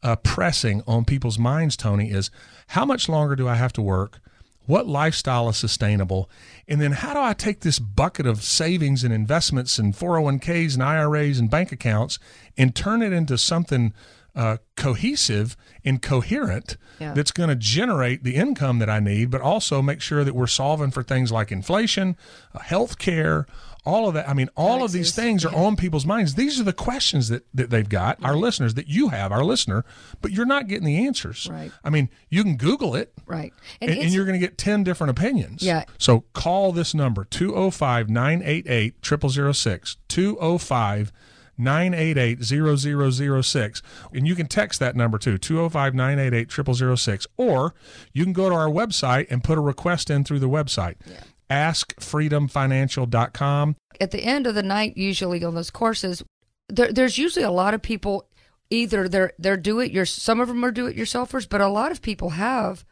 Uh, pressing on people's minds, Tony, is how much longer do I have to work? What lifestyle is sustainable? And then how do I take this bucket of savings and investments and four oh one k's and I R As and bank accounts and turn it into something uh, cohesive and coherent yeah. that's going to generate the income that I need, but also make sure that we're solving for things like inflation, uh, health care, all of that. I mean, all that of these things are yeah. on people's minds. These are the questions that, that they've got, right. our listeners, that you have, our listener, but you're not getting the answers. Right. I mean, you can Google it, right, and, and, and you're going to get ten different opinions. Yeah. So call this number, two oh five, nine eight eight, zero zero zero six, two oh five, nine eight eight, zero zero zero six. And you can text that number too, two oh five, nine eight eight, zero zero zero six, or you can go to our website and put a request in through the website. Yeah. ask freedom financial dot com. At the end of the night, usually on those courses, there, there's usually a lot of people, either they're, they're do it, your, some of them are do-it-yourselfers, but a lot of people have,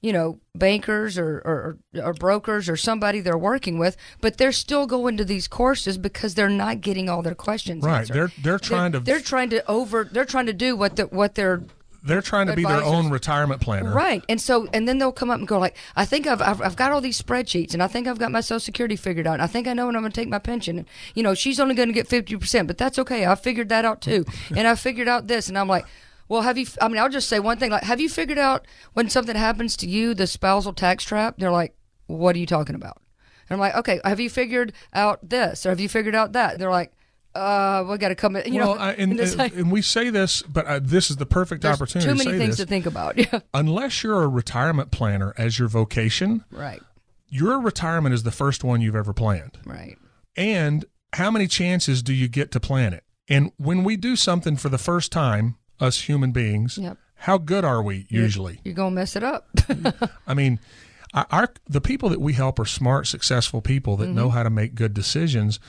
you know, bankers or, or, or brokers or somebody they're working with, but they're still going to these courses because they're not getting all their questions right. answered. They're, they're trying they're, to... They're trying to over... They're trying to do what, the, what they're... They're trying to advisors. be their own retirement planner. Right. And so, and then they'll come up and go like, I think I've, I've I've got all these spreadsheets, and I think I've got my Social Security figured out, and I think I know when I'm going to take my pension. And, you know, she's only going to get fifty percent, but that's okay. I figured that out too. And I figured out this. And I'm like, well, have you, I mean, I'll just say one thing. Like, have you figured out when something happens to you, the spousal tax trap? They're like, what are you talking about? And I'm like, okay, have you figured out this? Or have you figured out that? And they're like, Uh, we got to come. You well, know, uh, and, and, like, and we say this, but uh, this is the perfect opportunity. Too many to say things this. to think about. Yeah. Unless you're a retirement planner as your vocation, right? Your retirement is the first one you've ever planned, right? And how many chances do you get to plan it? And when we do something for the first time, us human beings, yep. how good are we usually? You're, you're gonna mess it up. I mean. Our the people that we help are smart, successful people that mm-hmm. know how to make good decisions.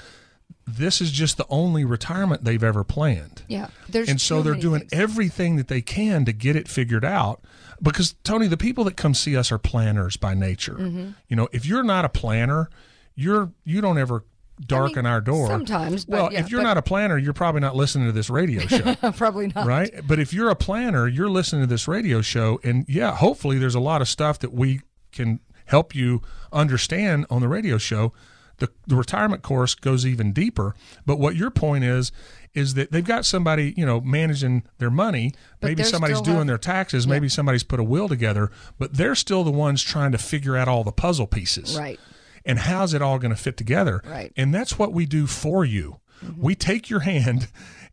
This is just the only retirement they've ever planned. Yeah. And so they're doing things. everything that they can to get it figured out, because, Tony, the people that come see us are planners by nature. Mm-hmm. You know, if you're not a planner, you're, you don't ever darken I mean, our door. Sometimes. But well, yeah, if you're but, not a planner, you're probably not listening to this radio show. Probably not. Right. But if you're a planner, you're listening to this radio show. And yeah, hopefully there's a lot of stuff that we can help you understand on the radio show The, the retirement course goes even deeper. But what your point is, is that they've got somebody, you know, managing their money. But maybe somebody's doing have, their taxes. Maybe yeah. somebody's put a will together, but they're still the ones trying to figure out all the puzzle pieces. Right. And how's it all going to fit together? Right. And that's what we do for you. Mm-hmm. We take your hand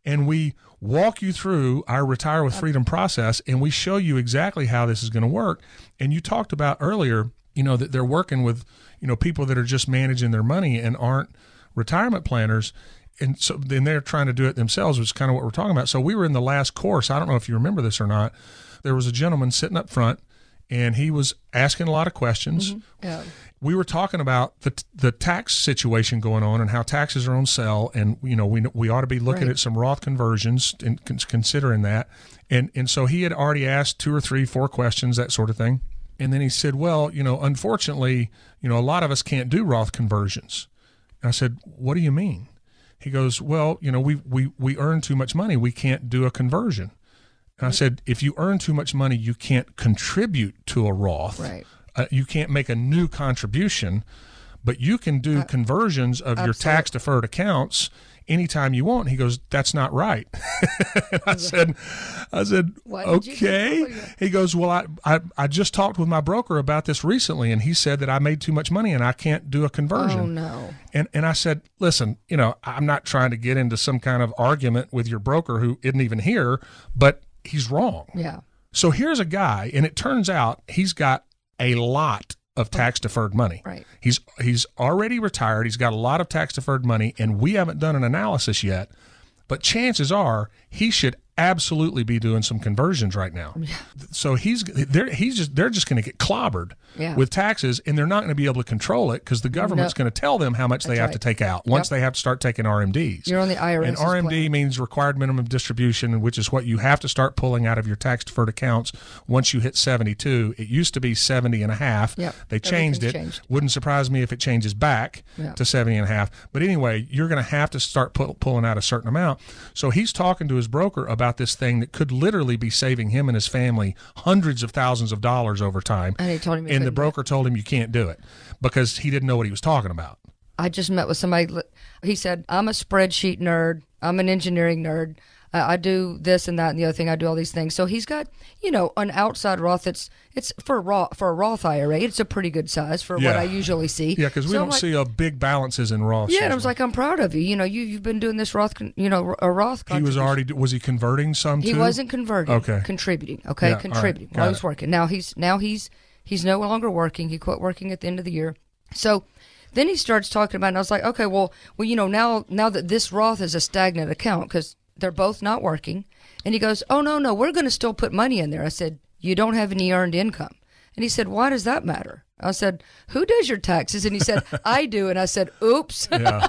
and we walk you through our Retire with Freedom process, and we show you exactly how this is going to work. And you talked about earlier, you know, that they're working with, you know, people that are just managing their money and aren't retirement planners. And so then they're trying to do it themselves, which is kind of what we're talking about. So we were in the last course. I don't know if you remember this or not. There was a gentleman sitting up front, and he was asking a lot of questions. Mm-hmm. Yeah. We were talking about the the tax situation going on and how taxes are on sale, and you know we we ought to be looking right. at some Roth conversions and considering that. And and so he had already asked two or three, four questions, that sort of thing. And then he said, "Well, you know, unfortunately, you know, a lot of us can't do Roth conversions." And I said, "What do you mean?" He goes, "Well, you know, we we we earn too much money. We can't do a conversion." And I said, if you earn too much money, you can't contribute to a Roth. Right. Uh, you can't make a new contribution, but you can do uh, conversions of absolutely. your tax-deferred accounts anytime you want. He goes, that's not right. I said, I said, okay. He goes, well, I, I, I just talked with my broker about this recently, and he said that I made too much money and I can't do a conversion. Oh, no. And, and I said, listen, you know, I'm not trying to get into some kind of argument with your broker who isn't even here, but he's wrong. Yeah. So here's a guy, and it turns out he's got a lot of tax deferred money. Right. He's he's already retired. He's got a lot of tax deferred money, and we haven't done an analysis yet. But chances are he should absolutely be doing some conversions right now. Yeah. So he's they're he's just they're just going to get clobbered yeah. with taxes, and they're not going to be able to control it because the government's no. going to tell them how much That's they have right. to take out once yep. they have to start taking R M Ds. You're on the I R S. And R M D plan. means required minimum distribution, which is what you have to start pulling out of your tax deferred accounts once you hit seventy-two. It used to be seventy and a half. Yep. They changed it. Changed. Wouldn't surprise me if it changes back yep. to seventy and a half. But anyway, you're going to have to start pull, pulling out a certain amount. So he's talking to his broker about this thing that could literally be saving him and his family hundreds of thousands of dollars over time. And he told him, and the broker told him you can't do it because he didn't know what he was talking about. I just met with somebody. He said, I'm a spreadsheet nerd. I'm an engineering nerd. I do this and that and the other thing. I do all these things. So he's got, you know, an outside Roth. It's it's for Roth for a Roth I R A. It's a pretty good size for yeah. what I usually see. Yeah, because we so don't like, see a big balances in Roth. Yeah, usually. And I was like, I'm proud of you. You know, you you've been doing this Roth, you know, a Roth. He was already was he converting some? He too? wasn't converting. Okay, contributing. Okay, yeah, contributing right, while he was working. Now he's now he's he's no longer working. He quit working at the end of the year. So. Then he starts talking about, it and I was like, okay, well, well, you know, now now that this Roth is a stagnant account because they're both not working. And he goes, oh, no, no, we're going to still put money in there. I said, you don't have any earned income. And he said, why does that matter? I said, who does your taxes? And he said, I do. And I said, oops. Yeah.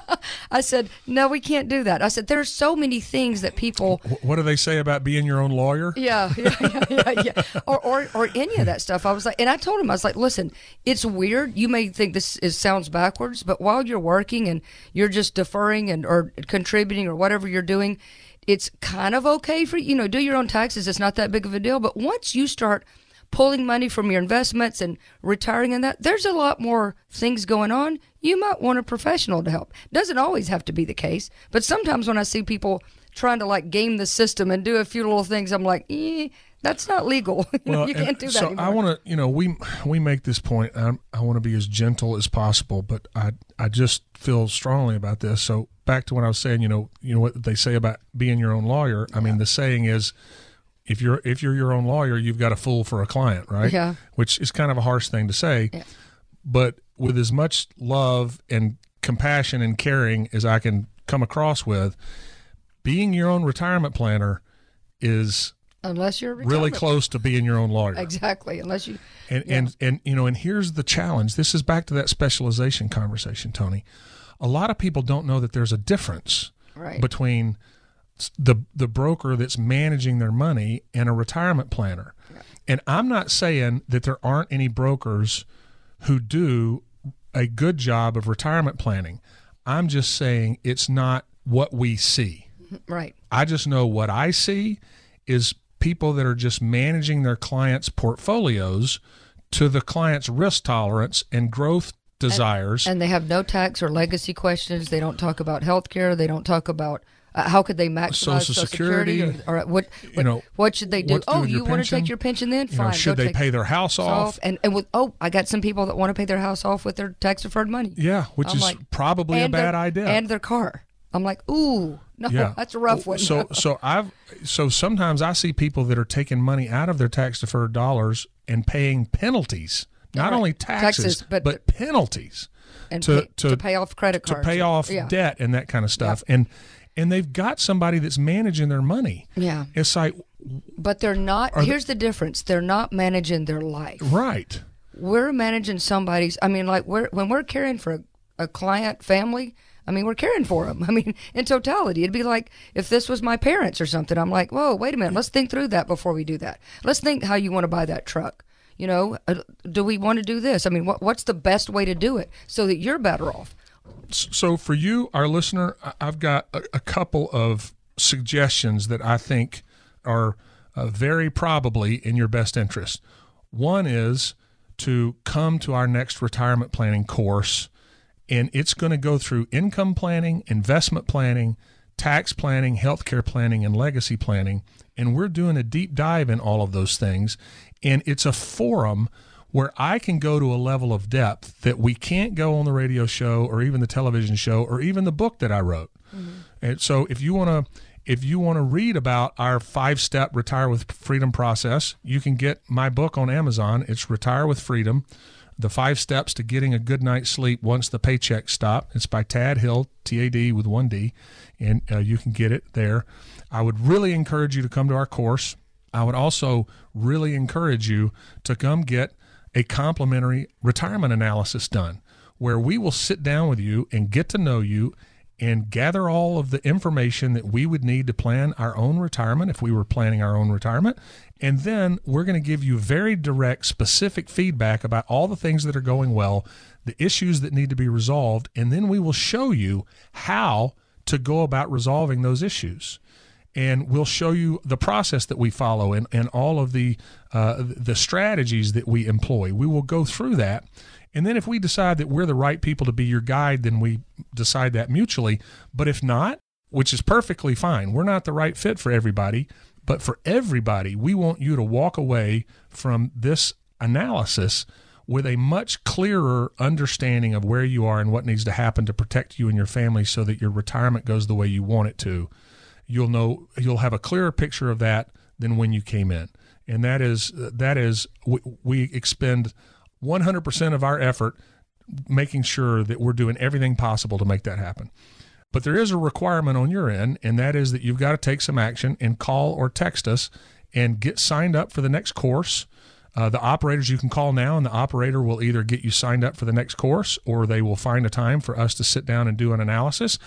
I said, no, we can't do that. I said, there's so many things that people. What do they say about being your own lawyer? Yeah, yeah, yeah, yeah, yeah. Or, or, or any of that stuff. I was like, and I told him, I was like, listen, it's weird. You may think this is, sounds backwards, but while you're working and you're just deferring and or contributing or whatever you're doing, it's kind of okay for, you know, do your own taxes. It's not that big of a deal. But once you start pulling money from your investments and retiring and that, there's a lot more things going on. You might want a professional to help. Doesn't always have to be the case, but sometimes when I see people trying to like game the system and do a few little things, I'm like, eh, that's not legal. you well, know, you can't do that so anymore. I want to, you know, we we make this point. I'm, I want to be as gentle as possible, but I I just feel strongly about this. So back to when I was saying, you know, you know what they say about being your own lawyer. Yeah. I mean, the saying is, If you're if you're your own lawyer, you've got a fool for a client, right? Yeah. Which is kind of a harsh thing to say, yeah. but with as much love and compassion and caring as I can come across with, being your own retirement planner is unless you're really close to being your own lawyer. Exactly. Unless you and yeah. and and you know, and here's the challenge. This is back to that specialization conversation, Tony. A lot of people don't know that there's a difference right. between the the broker that's managing their money and a retirement planner. Yeah. And I'm not saying that there aren't any brokers who do a good job of retirement planning. I'm just saying it's not what we see. Right. I just know what I see is people that are just managing their clients' portfolios to the client's risk tolerance and growth desires. And, and they have no tax or legacy questions. They don't talk about health care. They don't talk about uh, how could they maximize Social, Social Security, Security or, or what, what, you know, what should they do? do oh, you pension? want to take your pension then? Fine. You know, should Go they pay their house off? off? And, and with, oh, I got some people that want to pay their house off with their tax-deferred money. Yeah, which I'm is like, probably a bad their, idea. And their car. I'm like, ooh, no, yeah. that's a rough one. So, so I've, so sometimes I see people that are taking money out of their tax-deferred dollars and paying penalties, not right. only taxes, taxes but, but penalties, and to, pay, to, to pay off credit cards, to pay off yeah. debt, and that kind of stuff. Yeah. And and they've got somebody that's managing their money. Yeah, it's like, but they're not. Here's they, the difference: they're not managing their life. Right. We're managing somebody's. I mean, like we're when we're caring for a, a client family. I mean, we're caring for them. I mean, in totality, it'd be like if this was my parents or something. I'm like, whoa, wait a minute. Let's think through that before we do that. Let's think how you want to buy that truck. You know, do we want to do this? I mean, what, what's the best way to do it so that you're better off? So for you, our listener, I've got a, a couple of suggestions that I think are uh, very probably in your best interest. One is to come to our next retirement planning course. And it's going to go through income planning, investment planning, tax planning, healthcare planning, and legacy planning. And we're doing a deep dive in all of those things. And it's a forum where I can go to a level of depth that we can't go on the radio show or even the television show or even the book that I wrote. Mm-hmm. And so if you want to if you want to read about our five-step Retire with Freedom process, you can get my book on Amazon. It's Retire with Freedom. The Five Steps to Getting a Good Night's Sleep Once the Paychecks Stop. It's by Tad Hill, T A D with one D, and uh, you can get it there. I would really encourage you to come to our course. I would also really encourage you to come get a complimentary retirement analysis done, where we will sit down with you and get to know you and gather all of the information that we would need to plan our own retirement if we were planning our own retirement. And then we're going to give you very direct, specific feedback about all the things that are going well, the issues that need to be resolved, and then we will show you how to go about resolving those issues. And we'll show you the process that we follow and, and all of the uh, the strategies that we employ. We will go through that. And then if we decide that we're the right people to be your guide, then we decide that mutually. But if not, which is perfectly fine, we're not the right fit for everybody. But for everybody, we want you to walk away from this analysis with a much clearer understanding of where you are and what needs to happen to protect you and your family so that your retirement goes the way you want it to. You'll know, you'll have a clearer picture of that than when you came in. And that is, that is, we, we expend one hundred percent of our effort making sure that we're doing everything possible to make that happen. But there is a requirement on your end, and that is that you've got to take some action and call or text us and get signed up for the next course. Uh, the operators you can call now, and the operator will either get you signed up for the next course or they will find a time for us to sit down and do an analysis.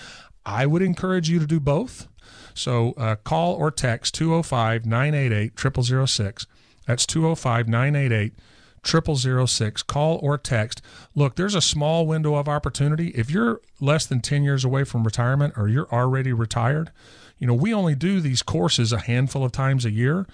I would encourage you to do both. So uh, call or text two oh five, nine eight eight, zero zero zero six. That's two oh five, nine eight eight, zero zero zero six. Call or text. Look, there's a small window of opportunity. If you're less than ten years away from retirement or you're already retired, you know, we only do these courses a handful of times a year.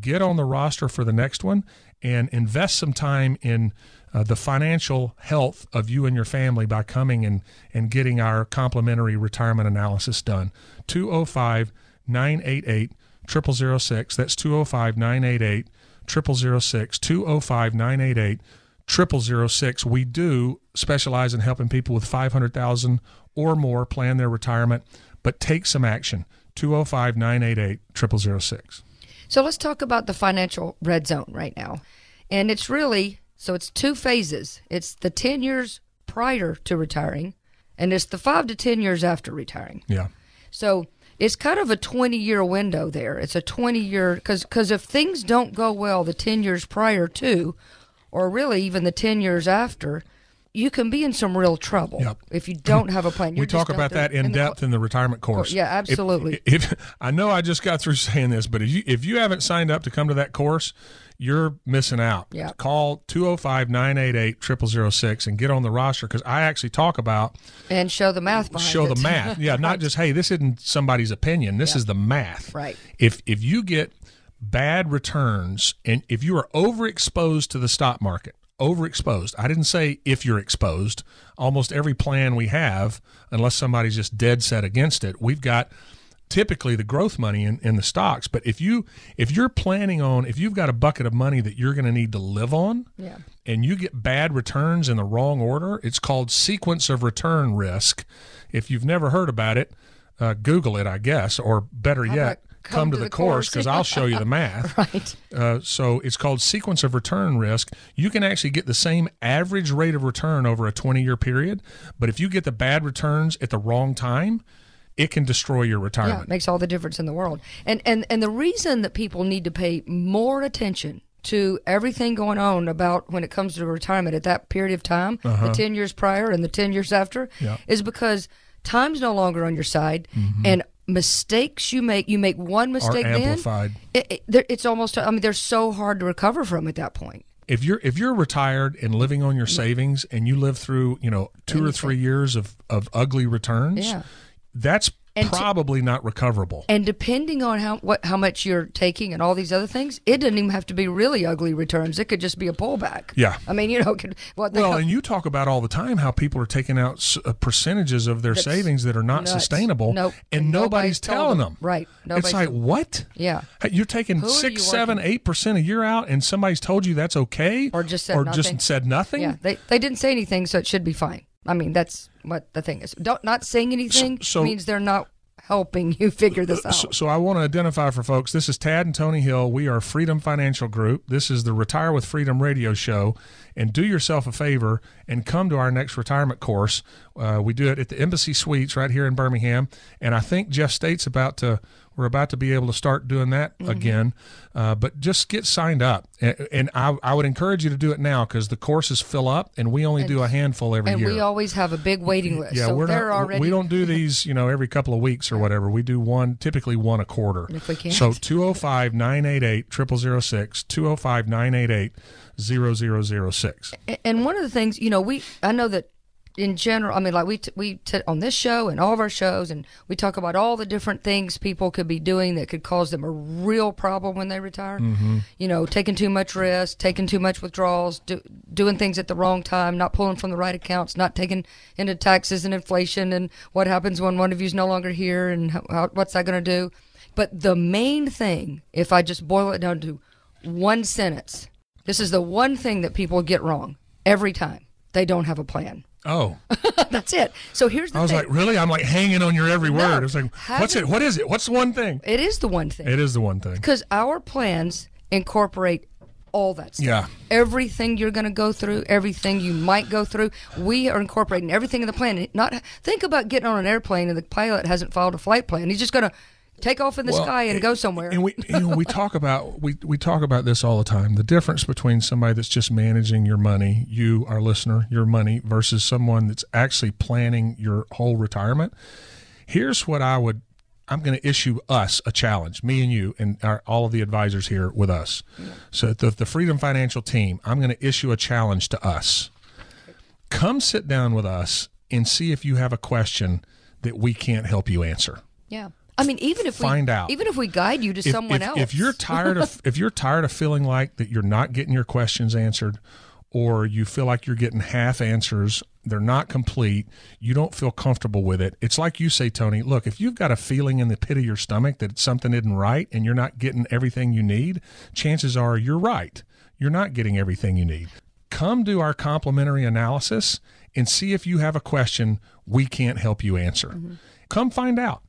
Get on the roster for the next one and invest some time in uh, the financial health of you and your family by coming and, and getting our complimentary retirement analysis done. two oh five, nine eight eight, zero zero zero six. That's two oh five, nine eight eight, zero zero zero six. triple zero six, two oh five, nine eight eight, triple zero six. We do specialize in helping people with five hundred thousand dollars or more plan their retirement, but take some action. two oh five, nine eight eight, triple zero six. So let's talk about the financial red zone right now. And it's really, so it's two phases. It's the ten years prior to retiring, and it's the five to ten years after retiring. Yeah. So it's kind of a twenty-year window there. It's a twenty-year, because because if things don't go well the ten years prior to, or really even the ten years after, you can be in some real trouble. Yep. If you don't have a plan. You're we talk about that in, in depth the, in the retirement course. Yeah, absolutely. If, if I know I just got through saying this, but if you, if you haven't signed up to come to that course, you're missing out. Yep. Call two oh five, nine eight eight, triple zero six and get on the roster, because I actually talk about. And show the math behind Show it. the math. Yeah, not just, hey, this isn't somebody's opinion. This yep. is the math. Right. If If you get bad returns, and if you are overexposed to the stock market, overexposed. I didn't say if you're exposed. Almost every plan we have, unless somebody's just dead set against it, we've got typically the growth money in, in the stocks. But if you if you're planning on, if you've got a bucket of money that you're going to need to live on, yeah. and you get bad returns in the wrong order, it's called sequence of return risk. If you've never heard about it, uh, Google it, I guess, or better How yet, come, come to, to the, the course, because I'll show you the math. Right. Uh, so it's called sequence of return risk. You can actually get the same average rate of return over a twenty-year period, but if you get the bad returns at the wrong time, it can destroy your retirement. Yeah, it makes all the difference in the world. And, and and the reason that people need to pay more attention to everything going on about when it comes to retirement at that period of time, uh-huh. the ten years prior and the ten years after, yeah. is because time's no longer on your side, mm-hmm. and mistakes you make, you make one mistake are amplified. Then, it, it, it's almost, I mean, they're so hard to recover from at that point. If you're if you're retired and living on your savings and you live through, you know, two Anything. or three years of, of ugly returns, yeah. that's and probably to, not recoverable. And depending on how what how much you're taking and all these other things, it doesn't even have to be really ugly returns. It could just be a pullback. Yeah. I mean, you know. Could, what well, hell? And you talk about all the time how people are taking out percentages of their That's savings that are not nuts. sustainable. Nope. And, and nobody's, nobody's telling them. them. Right. Nobody's it's like, told. what? Yeah. You're taking six, you seven, eight percent a year out, and somebody's told you that's okay? Or just said or nothing. just said nothing? Yeah. They, they didn't say anything, so it should be fine. I mean, that's what the thing is. Don't, not saying anything so, so, means they're not helping you figure this out. So, so I want to identify for folks, this is Tad and Tony Hill. We are Freedom Financial Group. This is the Retire with Freedom radio show. And do yourself a favor and come to our next retirement course. Uh, we do it at the Embassy Suites right here in Birmingham. And I think Jeff State's about to... We're about to be able to start doing that mm-hmm. again, uh, but just get signed up. And, and I, I would encourage you to do it now because the courses fill up, and we only and, do a handful every and year. And we always have a big waiting list. Yeah, so we're they're not, already... we don't do these, you know, every couple of weeks or whatever. We do one, typically one a quarter. And if we can. So two oh five, nine eight eight, zero zero zero six, two oh five, nine eight eight, zero zero zero six. And, and one of the things, you know, we I know that in general, I mean, like we t- we t- on this show and all of our shows, and we talk about all the different things people could be doing that could cause them a real problem when they retire. Mm-hmm. You know, taking too much risk, taking too much withdrawals, do- doing things at the wrong time, not pulling from the right accounts, not taking into taxes and inflation, and what happens when one of you is no longer here, and how, how, what's that going to do? But the main thing, if I just boil it down to one sentence, this is the one thing that people get wrong every time. They don't have a plan. Oh. That's it. So here's the thing. I was thing. like, really? I'm like hanging on your every word. No, I was like, what's it? What is it? What's the one thing? It is the one thing. It is the one thing. Because our plans incorporate all that stuff. Yeah. Everything you're going to go through, everything you might go through, we are incorporating everything in the plan. Not Think about getting on an airplane and the pilot hasn't filed a flight plan. He's just going to take off in the well, sky and it, go somewhere. And we you know, we talk about we, we talk about this all the time. The difference between somebody that's just managing your money, you, our listener, your money, versus someone that's actually planning your whole retirement. Here's what I would I'm going to issue us a challenge, me and you and our, all of the advisors here with us. Yeah. So the the Freedom Financial team, I'm going to issue a challenge to us. Come sit down with us and see if you have a question that we can't help you answer. Yeah. I mean, even if Find we out. even if we guide you to if, someone if, else, if you're tired of if you're tired of feeling like that you're not getting your questions answered, or you feel like you're getting half answers, they're not complete, you don't feel comfortable with it. It's like you say, Tony, look, if you've got a feeling in the pit of your stomach that something isn't right and you're not getting everything you need, chances are you're right. You're not getting everything you need. Come do our complimentary analysis and see if you have a question we can't help you answer. Mm-hmm. Come find out.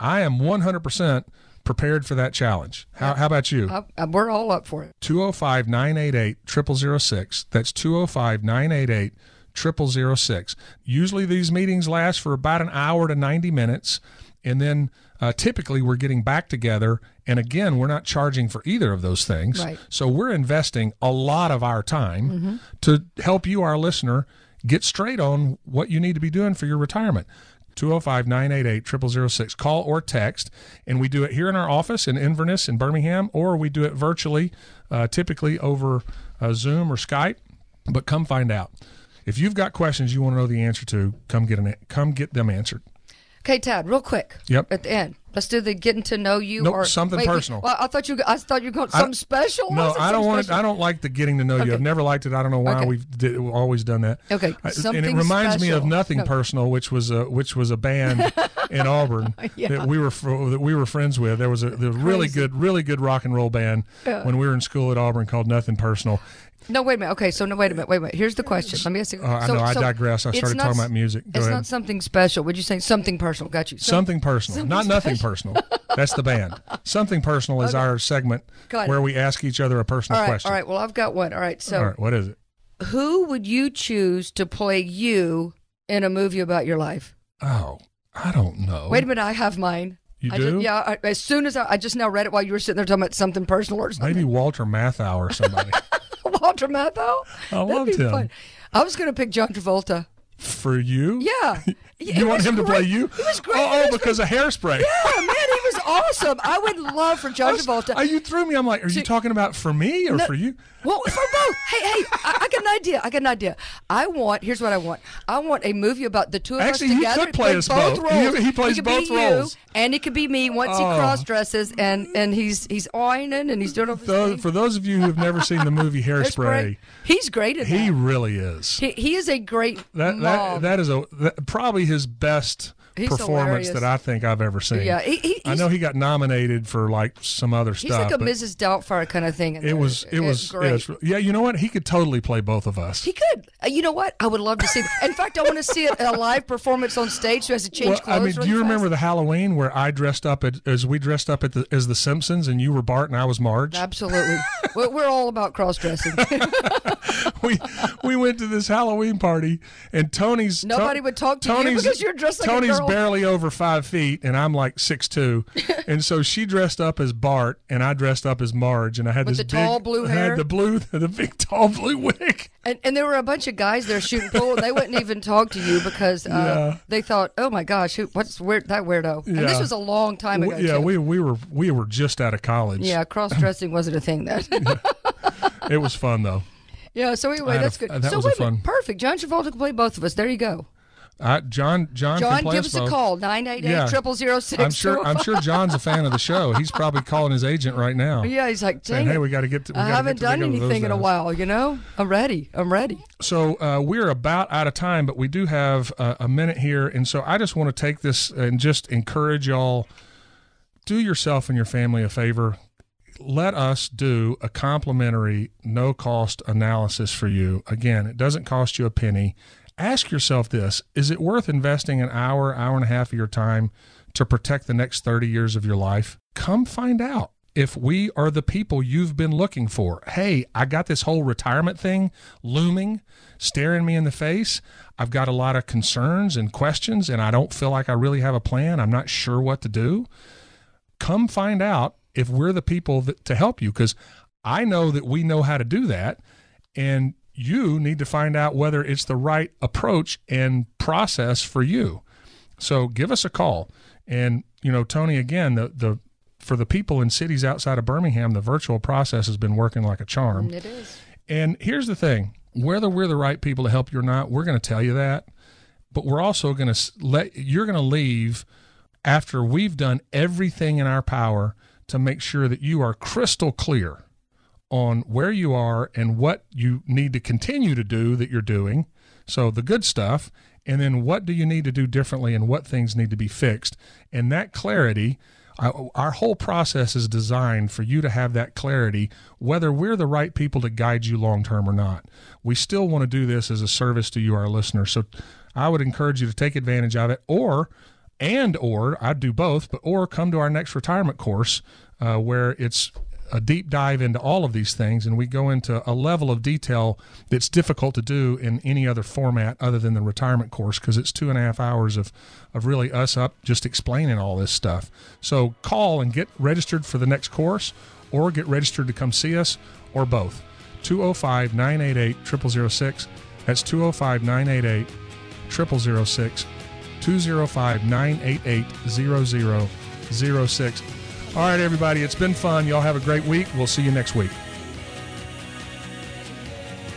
I am one hundred percent prepared for that challenge. How, how about you? I, I, we're all up for it. two oh five, nine eight eight, zero zero zero six. That's two oh five, nine eight eight, zero zero zero six. Usually these meetings last for about an hour to ninety minutes, and then uh, typically we're getting back together, and again, we're not charging for either of those things. Right. So we're investing a lot of our time mm-hmm. to help you, our listener, get straight on what you need to be doing for your retirement. two oh five, nine eight eight, zero zero zero six. Call or text. And we do it here in our office in Inverness in Birmingham, or we do it virtually, uh, typically over uh, Zoom or Skype. But come find out. If you've got questions you want to know the answer to, come get an, come get them answered. Okay, Tad, real quick. Yep. At the end, Let's do the getting to know you. Nope, or something wait, personal. Well, I thought you. I thought you were going something special. No, I don't want. Special? I don't like the getting to know okay. you. I've never liked it. I don't know why okay. we've, did, we've always done that. Okay, something and it reminds special. me of Nothing no. Personal, which was a which was a band in Auburn yeah. that we were that we were friends with. There was a, there was a really good, really good rock and roll band yeah. when we were in school at Auburn called Nothing Personal. No, wait a minute. Okay, so no, wait a minute. Wait a minute. Here's the question. Let me ask you. Uh, I so, know. I so digress. I started not, talking about music. Go it's ahead. Not something special. Would you say something personal? Got you. So, something personal. Something not special. Nothing personal. That's the band. Something personal okay. is our segment where we ask each other a personal all right, question. All right. Well, I've got one. All right. So, all right, what is it? Who would you choose to play you in a movie about your life? Oh, I don't know. Wait a minute. I have mine. You I do? Just, yeah. I, as soon as I, I just now read it while you were sitting there talking about something personal or something. Maybe Walter Matthau or somebody. Walter Matthau? I loved him. Fun. I was going to pick John Travolta. For you? Yeah. You want him great. to play you? He was great. Oh, oh because of Hairspray. Yeah, man, he was awesome. I would love for John was, Travolta. I, you threw me. I'm like, are so, you talking about for me or no, for you? Well, for both. Hey, hey, I, I got an idea. I got an idea. I want, here's what I want. I want a movie about the two of Actually, us together. Actually, he could play us both. both. Roles. He, he plays he could both be roles. You, and he could be me once oh. he cross-dresses, and, and he's he's ironing, and he's doing all this. For those of you who have never seen the movie Hairspray, he's great at that. He really is. He, he is a great that, that That is a that, probably his best he's performance hilarious. that I think I've ever seen. Yeah, he, he, I know he got nominated for like some other stuff. He's like a Missus Doubtfire kind of thing. It there. was, it, it was, great. It was, yeah. You know what? He could totally play both of us. He could. Uh, you know what? I would love to see. In fact, I want to see it, a live performance on stage. So has to change well, clothes. I mean, really do you fast. remember the Halloween where I dressed up at, as we dressed up at the, as the Simpsons, and you were Bart and I was Marge? Absolutely. we're, we're all about cross dressing. we we went to this Halloween party, and Tony's nobody to, would talk to Tony's, you because you're dressed like Tony's a girl. Barely over five feet, and I'm like six two, and so she dressed up as Bart, and I dressed up as Marge, and I had With this the tall big, blue hair, I had the blue, the big tall blue wig, and and there were a bunch of guys there shooting pool, and they wouldn't even talk to you because uh, yeah. they thought, oh my gosh, who, what's weird, that weirdo? Yeah. And this was a long time ago. We, yeah, too. we we were we were just out of college. Yeah, cross dressing wasn't a thing then. yeah. It was fun though. Yeah, so anyway, that's good. That was fun. Perfect. John Travolta can play both of us. There you go. Uh, John, John, John, give us a call nine eight eight, triple oh six. I'm sure, I'm sure John's a fan of the show. He's probably calling his agent right now. Yeah, he's like, dang, hey, we got to get. I haven't done anything in a while, you know. I'm ready. I'm ready. So uh, we're about out of time, but we do have uh, a minute here, and so I just want to take this and just encourage y'all. Do yourself and your family a favor. Let us do a complimentary, no-cost analysis for you. Again, it doesn't cost you a penny. Ask yourself this. Is it worth investing an hour, hour and a half of your time to protect the next thirty years of your life? Come find out if we are the people you've been looking for. Hey, I got this whole retirement thing looming, staring me in the face. I've got a lot of concerns and questions, and I don't feel like I really have a plan. I'm not sure what to do. Come find out if we're the people that, to help you, because I know that we know how to do that, and you need to find out whether it's the right approach and process for you. So give us a call. And, you know, Tony, again, the the for the people in cities outside of Birmingham, the virtual process has been working like a charm. It is. And here's the thing. Whether we're the right people to help you or not, we're going to tell you that, but we're also going to let – you're going to leave after we've done everything in our power – to make sure that you are crystal clear on where you are and what you need to continue to do that you're doing. So the good stuff, and then what do you need to do differently and what things need to be fixed. And that clarity, our whole process is designed for you to have that clarity, whether we're the right people to guide you long-term or not. We still want to do this as a service to you, our listeners. So I would encourage you to take advantage of it, or And or, I'd do both, but or come to our next retirement course uh, where it's a deep dive into all of these things, and we go into a level of detail that's difficult to do in any other format other than the retirement course, because it's two and a half hours of, of really us up just explaining all this stuff. So call and get registered for the next course, or get registered to come see us, or both. two oh five, nine eight eight, zero zero zero six. That's two oh five, nine eight eight, zero zero zero six. two oh five, nine eight eight, zero zero zero six. All right, everybody, it's been fun. Y'all have a great week. We'll see you next week.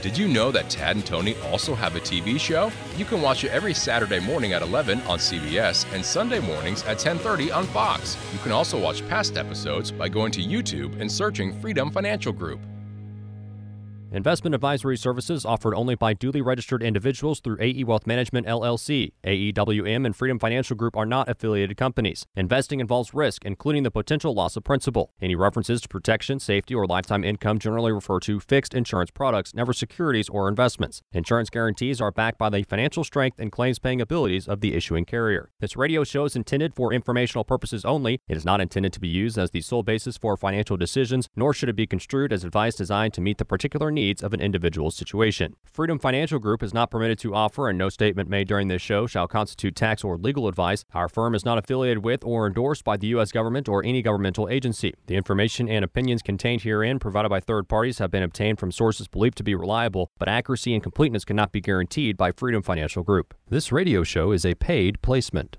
Did you know that Tad and Tony also have a T V show? You can watch it every Saturday morning at eleven on C B S and Sunday mornings at ten thirty on Fox. You can also watch past episodes by going to YouTube and searching Freedom Financial Group. Investment advisory services offered only by duly registered individuals through A E Wealth Management L L C. A E W M and Freedom Financial Group are not affiliated companies. Investing involves risk, including the potential loss of principal. Any references to protection, safety, or lifetime income generally refer to fixed insurance products, never securities or investments. Insurance guarantees are backed by the financial strength and claims-paying abilities of the issuing carrier. This radio show is intended for informational purposes only. It is not intended to be used as the sole basis for financial decisions, nor should it be construed as advice designed to meet the particular needs of an individual situation. Freedom Financial Group is not permitted to offer, and no statement made during this show shall constitute tax or legal advice. Our firm is not affiliated with or endorsed by the U S government or any governmental agency. The information and opinions contained herein provided by third parties have been obtained from sources believed to be reliable, but accuracy and completeness cannot be guaranteed by Freedom Financial Group. This radio show is a paid placement.